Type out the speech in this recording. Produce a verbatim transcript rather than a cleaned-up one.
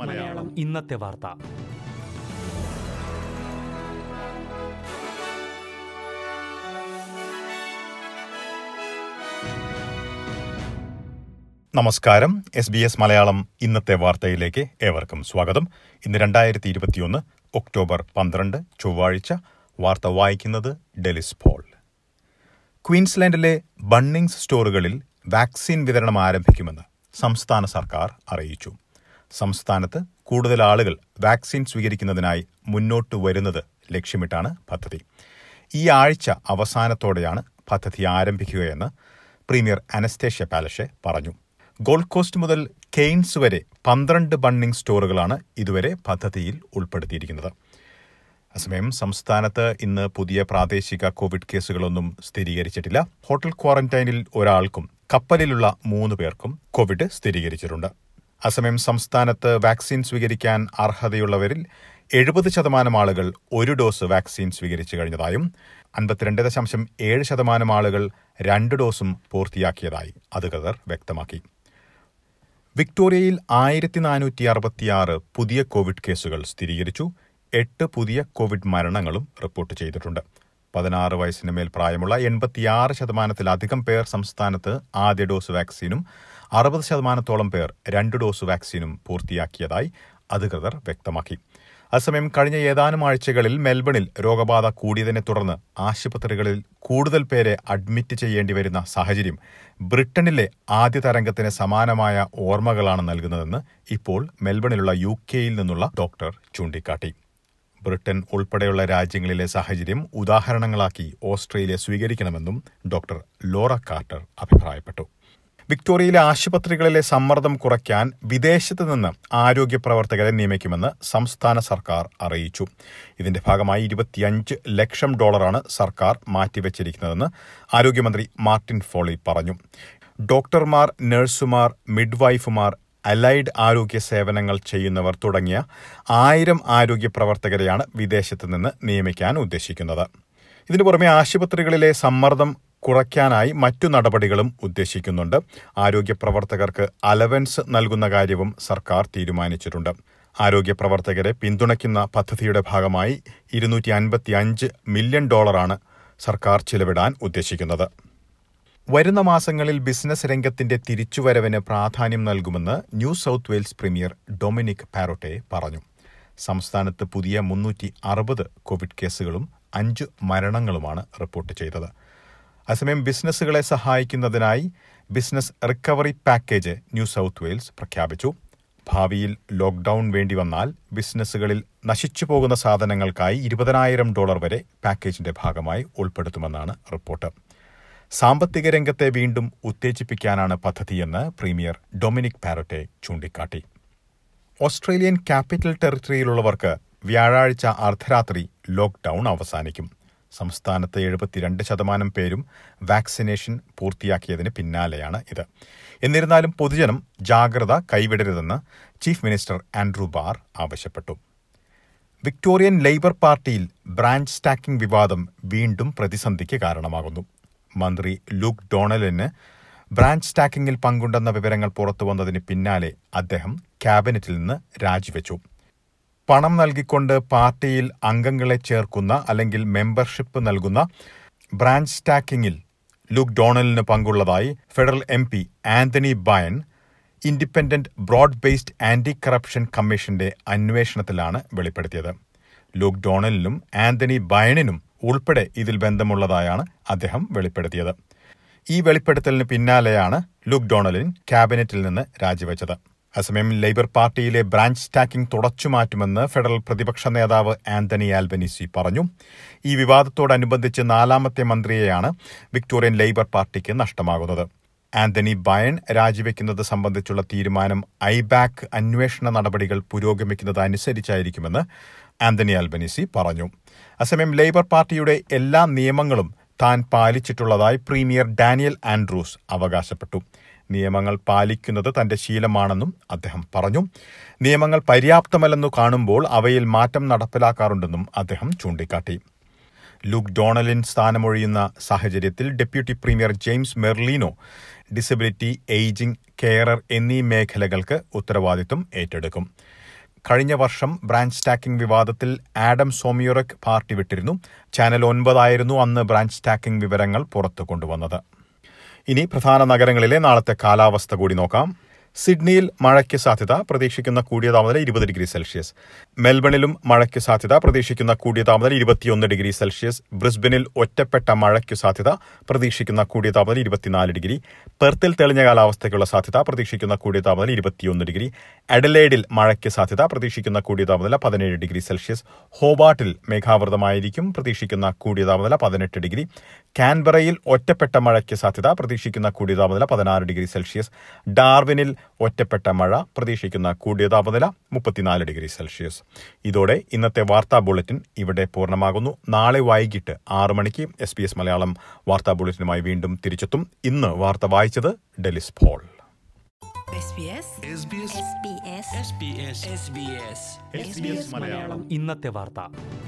മലയാളം ഇന്നത്തെ വാർത്ത. നമസ്കാരം. എസ് ബി എസ് മലയാളം ഇന്നത്തെ വാർത്തയിലേക്ക് ഏവർക്കും സ്വാഗതം. ഇന്ന് രണ്ടായിരത്തി ഇരുപത്തിയൊന്ന് ഒക്ടോബർ പന്ത്രണ്ട് ചൊവ്വാഴ്ച. വാർത്ത വായിക്കുന്നത് ഡെലിസ് പോൾ. ക്വീൻസ്ലാൻഡിലെ ബണ്ണിങ്സ് സ്റ്റോറുകളിൽ വാക്സിൻ വിതരണം ആരംഭിക്കുമെന്ന് സംസ്ഥാന സർക്കാർ അറിയിച്ചു. സംസ്ഥാനത്ത് കൂടുതൽ ആളുകൾ വാക്സിൻ സ്വീകരിക്കുന്നതിനായി മുന്നോട്ട് വരുന്നത് ലക്ഷ്യമിട്ടാണ് പദ്ധതി. ഈ ആഴ്ച അവസാനത്തോടെയാണ് പദ്ധതി ആരംഭിക്കുകയെന്ന് പ്രീമിയർ അനസ്തേഷ്യ പാലഷെ പറഞ്ഞു. ഗോൾഡ് കോസ്റ്റ് മുതൽ കെയ്ൻസ് വരെ പന്ത്രണ്ട് ബണ്ണിംഗ് സ്റ്റോറുകളാണ് ഇതുവരെ പദ്ധതിയിൽ ഉൾപ്പെടുത്തിയിരിക്കുന്നത്. അസമയം സംസ്ഥാനത്ത് ഇന്ന് പുതിയ പ്രാദേശിക കോവിഡ് കേസുകളൊന്നും സ്ഥിരീകരിച്ചിട്ടില്ല. ഹോട്ടൽ ക്വാറന്റൈനിൽ ഒരാൾക്കും കപ്പലിലുള്ള മൂന്ന് പേർക്കും കോവിഡ് സ്ഥിരീകരിച്ചിട്ടുണ്ട്. അസമയം സംസ്ഥാനത്ത് വാക്സിൻ സ്വീകരിക്കാൻ അർഹതയുള്ളവരിൽ എഴുപത് ശതമാനം ആളുകൾ ഒരു ഡോസ് വാക്സിൻ സ്വീകരിച്ചു കഴിഞ്ഞതായും അൻപത്തിരണ്ട് ദശാംശം ഏഴ് ശതമാനം ആളുകൾ രണ്ട് ഡോസും പൂർത്തിയാക്കിയതായി അധികൃതർ വ്യക്തമാക്കി. വിക്ടോറിയയിൽ ആയിരത്തി നാനൂറ്റി അറുപത്തിയാറ് പുതിയ കോവിഡ് കേസുകൾ സ്ഥിരീകരിച്ചു. എട്ട് പുതിയ കോവിഡ് മരണങ്ങളും റിപ്പോർട്ട് ചെയ്തിട്ടുണ്ട്. പതിനാറ് വയസ്സിന് മേൽ പ്രായമുള്ള എൺപത്തിയാറ് ശതമാനത്തിലധികം പേർ സംസ്ഥാനത്ത് ആദ്യ ഡോസ് വാക്സിനും അറുപത് ശതമാനത്തോളം പേർ രണ്ട് ഡോസ് വാക്സിനും പൂർത്തിയാക്കിയതായി അധികൃതർ വ്യക്തമാക്കി. അസമയം കഴിഞ്ഞ ഏതാനും ആഴ്ചകളിൽ മെൽബണിൽ രോഗബാധ കൂടിയതിനെ തുടർന്ന് ആശുപത്രികളിൽ കൂടുതൽ പേരെ അഡ്മിറ്റ് ചെയ്യേണ്ടിവരുന്ന സാഹചര്യം ബ്രിട്ടനിലെ ആദ്യ തരംഗത്തിന് സമാനമായ ഓർമ്മകളാണ് നൽകുന്നതെന്ന് ഇപ്പോൾ മെൽബണിലുള്ള യു കെയിൽ നിന്നുള്ള ഡോക്ടർ ചൂണ്ടിക്കാട്ടി. ബ്രിട്ടൻ ഉൾപ്പെടെയുള്ള രാജ്യങ്ങളിലെ സാഹചര്യം ഉദാഹരണങ്ങളാക്കി ഓസ്ട്രേലിയ സ്വീകരിക്കണമെന്നും ഡോക്ടർ ലോറ കാർട്ടർ അഭിപ്രായപ്പെട്ടു. വിക്ടോറിയയിലെ ആശുപത്രികളിലെ സമ്മർദ്ദം കുറയ്ക്കാൻ വിദേശത്ത് നിന്ന് ആരോഗ്യ പ്രവർത്തകരെ നിയമിക്കുമെന്ന് സംസ്ഥാന സർക്കാർ അറിയിച്ചു. ഇതിന്റെ ഭാഗമായി ഇരുപത്തിയഞ്ച് ലക്ഷം ഡോളറാണ് സർക്കാർ മാറ്റിവെച്ചിരിക്കുന്നതെന്ന് ആരോഗ്യമന്ത്രി മാർട്ടിൻ ഫോളി പറഞ്ഞു. ഡോക്ടർമാർ, നഴ്സുമാർ, മിഡ്വൈഫുമാർ, അലൈഡ് ആരോഗ്യ സേവനങ്ങൾ ചെയ്യുന്നവർ തുടങ്ങിയ ആയിരം ആരോഗ്യ പ്രവർത്തകരെയാണ് വിദേശത്ത് നിന്ന് നിയമിക്കാൻ ഉദ്ദേശിക്കുന്നത്. ഇതിനു പുറമെ ആശുപത്രികളിലെ സമ്മർദ്ദം കുറയ്ക്കാനായി മറ്റു നടപടികളും ഉദ്ദേശിക്കുന്നുണ്ട്. ആരോഗ്യ പ്രവർത്തകർക്ക് അലവൻസ് നൽകുന്ന കാര്യവും സർക്കാർ തീരുമാനിച്ചിട്ടുണ്ട്. ആരോഗ്യ പ്രവർത്തകരെ പിന്തുണയ്ക്കുന്ന പദ്ധതിയുടെ ഭാഗമായി ഇരുന്നൂറ്റി അൻപത്തി അഞ്ച് മില്യൺ ഡോളറാണ് സർക്കാർ ചിലവിടാൻ ഉദ്ദേശിക്കുന്നത്. വരുന്ന മാസങ്ങളിൽ ബിസിനസ് രംഗത്തിന്റെ തിരിച്ചുവരവിന് പ്രാധാന്യം നൽകുമെന്ന് New South Wales premier Dominic Perrottet പറഞ്ഞു. സംസ്ഥാനത്ത് പുതിയ മുന്നൂറ്റി അറുപത് കോവിഡ് കേസുകളും അഞ്ച് മരണങ്ങളുമാണ് റിപ്പോർട്ട് ചെയ്തത്. അസമയം ബിസിനസ്സുകളെ സഹായിക്കുന്നതിനായി business recovery package New South Wales പ്രഖ്യാപിച്ചു. ഭാവിയിൽ ലോക്ക്ഡൌൺ വേണ്ടി വന്നാൽ ബിസിനസ്സുകളിൽ നശിച്ചു പോകുന്ന സാധനങ്ങൾക്കായി ഇരുപതിനായിരം ഡോളർ വരെ പാക്കേജിന്റെ ഭാഗമായി ഉൾപ്പെടുത്തുമെന്നാണ് റിപ്പോർട്ട്. സാമ്പത്തിക രംഗത്തെ വീണ്ടും ഉത്തേജിപ്പിക്കാനാണ് പദ്ധതിയെന്ന് പ്രീമിയർ ഡൊമിനിക് പെറോട്ടെ ചൂണ്ടിക്കാട്ടി. ഓസ്ട്രേലിയൻ ക്യാപിറ്റൽ ടെറിട്ടറിയിലുള്ളവർക്ക് വ്യാഴാഴ്ച അർദ്ധരാത്രി ലോക്ക്ഡൌൺ അവസാനിക്കും. സംസ്ഥാനത്ത് എഴുപത്തിരണ്ട് ശതമാനം പേരും വാക്സിനേഷൻ പൂർത്തിയാക്കിയതിന് പിന്നാലെയാണ് ഇത്. എന്നിരുന്നാലും പൊതുജനം ജാഗ്രത കൈവിടരുതെന്ന് ചീഫ് മിനിസ്റ്റർ ആൻഡ്രൂ ബാർ ആവശ്യപ്പെട്ടു. വിക്ടോറിയൻ ലേബർ പാർട്ടിയിൽ ബ്രാഞ്ച് സ്റ്റാക്കിംഗ് വിവാദം വീണ്ടും പ്രതിസന്ധിക്ക് കാരണമാകുന്നു. മന്ത്രി ലൂക്ക് ഡൊണലന് ബ്രാഞ്ച് സ്റ്റാക്കിംഗിൽ പങ്കുണ്ടെന്ന വിവരങ്ങൾ പുറത്തുവന്നതിന് പിന്നാലെ അദ്ദേഹം ക്യാബിനറ്റിൽ നിന്ന് രാജിവെച്ചു. പണം നൽകിക്കൊണ്ട് പാർട്ടിയിൽ അംഗങ്ങളെ ചേർക്കുന്ന അല്ലെങ്കിൽ മെമ്പർഷിപ്പ് നൽകുന്ന ബ്രാഞ്ച് സ്റ്റാക്കിംഗിൽ ലൂക്ക് ഡൊണലന് പങ്കുള്ളതായി federal M P Anthony Byrne independent broad based anti corruption കമ്മീഷന്റെ അന്വേഷണത്തിലാണ് വെളിപ്പെടുത്തിയത്. ലൂക്ക് ഡൊണലനും ആന്റണി ബൈനും ഉൾപ്പെടെ ഇതിൽ ബന്ധമുള്ളതായാണ് അദ്ദേഹം വെളിപ്പെടുത്തിയത്. ഈ വെളിപ്പെടുത്തലിന് പിന്നാലെയാണ് ലൂക്ക് ഡൊണലൻ ക്യാബിനറ്റിൽ നിന്ന് രാജിവെച്ചത്. അസമയം ലേബർ പാർട്ടിയിലെ ബ്രാഞ്ച് സ്റ്റാക്കിംഗ് തുടച്ചുമാറ്റുമെന്ന് ഫെഡറൽ പ്രതിപക്ഷ നേതാവ് ആന്റണി ആൽബനീസി പറഞ്ഞു. ഈ വിവാദത്തോടനുബന്ധിച്ച് നാലാമത്തെ മന്ത്രിയെയാണ് വിക്ടോറിയൻ ലേബർ പാർട്ടിക്ക് നഷ്ടമാകുന്നത്. ആന്റണി ബൈൻ രാജിവെക്കുന്നത് സംബന്ധിച്ചുള്ള തീരുമാനം ഐബാക്ക് അന്വേഷണ നടപടികൾ പുരോഗമിക്കുന്നത് അനുസരിച്ചായിരിക്കുമെന്ന് ആന്റണി ആൽബനീസി പറഞ്ഞു. അസമയം ലേബർ പാർട്ടിയുടെ എല്ലാ നിയമങ്ങളും താൻ പാലിച്ചിട്ടുള്ളതായി പ്രീമിയർ ഡാനിയൽ ആൻഡ്രൂസ് അവകാശപ്പെട്ടു. നിയമങ്ങൾ പാലിക്കുന്നത് തന്റെ ശീലമാണെന്നും അദ്ദേഹം പറഞ്ഞു. നിയമങ്ങൾ പര്യാപ്തമല്ലെന്നു കാണുമ്പോൾ അവയിൽ മാറ്റം നടപ്പിലാക്കാറുണ്ടെന്നും അദ്ദേഹം ചൂണ്ടിക്കാട്ടി. ലൂക്ക് ഡൊണലിൻ സ്ഥാനമൊഴിയുന്ന സാഹചര്യത്തിൽ deputy premier James Merlino disability, ageing, carer എന്നീ മേഖലകൾക്ക് ഉത്തരവാദിത്വം ഏറ്റെടുക്കും. കഴിഞ്ഞ വർഷം ബ്രാഞ്ച് സ്റ്റാക്കിംഗ് വിവാദത്തിൽ ആഡം സോമിയുറക് പാർട്ടി വിട്ടിരുന്നു. ചാനൽ ഒൻപതായിരുന്നു അന്ന് ബ്രാഞ്ച് സ്റ്റാക്കിംഗ് വിവരങ്ങൾ പുറത്തു കൊണ്ടുവന്നത്. ഇനി പ്രധാന നഗരങ്ങളിലെ നാളത്തെ കാലാവസ്ഥ കൂടി നോക്കാം. സിഡ്നിയിൽ മഴയ്ക്ക് സാധ്യത, പ്രതീക്ഷിക്കുന്ന കൂടിയ താപനില ഇരുപത് ഡിഗ്രി സെൽഷ്യസ്. മെൽബണിലും മഴയ്ക്ക് സാധ്യത, പ്രതീക്ഷിക്കുന്ന കൂടിയ താപനില ഇരുപത്തിയൊന്ന് ഡിഗ്രി സെൽഷ്യസ്. ബ്രിസ്ബനിൽ ഒറ്റപ്പെട്ട മഴയ്ക്ക് സാധ്യത, പ്രതീക്ഷിക്കുന്ന കൂടിയ താപനില ഇരുപത്തിനാല് ഡിഗ്രി. പെർത്തിൽ തെളിഞ്ഞ കാലാവസ്ഥയ്ക്കുള്ള സാധ്യത, പ്രതീക്ഷിക്കുന്ന കൂടിയ താപനില ഇരുപത്തിയൊന്ന് ഡിഗ്രി. അഡലേഡിൽ മഴയ്ക്ക് സാധ്യത, പ്രതീക്ഷിക്കുന്ന കൂടിയ താപനില പതിനേഴ് ഡിഗ്രി സെൽഷ്യസ്. ഹോബാർട്ടിൽ മേഘാവൃതമായിരിക്കും, പ്രതീക്ഷിക്കുന്ന കൂടിയ താപനില പതിനെട്ട് ഡിഗ്രി. കാൻബറയിൽ ഒറ്റപ്പെട്ട മഴയ്ക്ക് സാധ്യത, പ്രതീക്ഷിക്കുന്ന കൂടിയ താപനില പതിനാറ് ഡിഗ്രി സെൽഷ്യസ്. ഡാർവിനിൽ ഒറ്റപ്പെട്ട മഴ, പ്രതീക്ഷിക്കുന്ന കൂടിയ താപനില മുപ്പത്തിനാല് ഡിഗ്രി സെൽഷ്യസ്. ഇതോടെ ഇന്നത്തെ വാർത്താ ബുള്ളറ്റിൻ ഇവിടെ പൂർണ്ണമാകുന്നു. നാളെ വൈകിട്ട് ആറ് മണിക്ക് എസ് ബി എസ് മലയാളം വാർത്താ ബുള്ളറ്റിനുമായി വീണ്ടും തിരിച്ചെത്തും. ഇന്ന് വാർത്ത വായിച്ചത് ഡെലിസ് പോൾ. ഇന്നത്തെ വാർത്ത.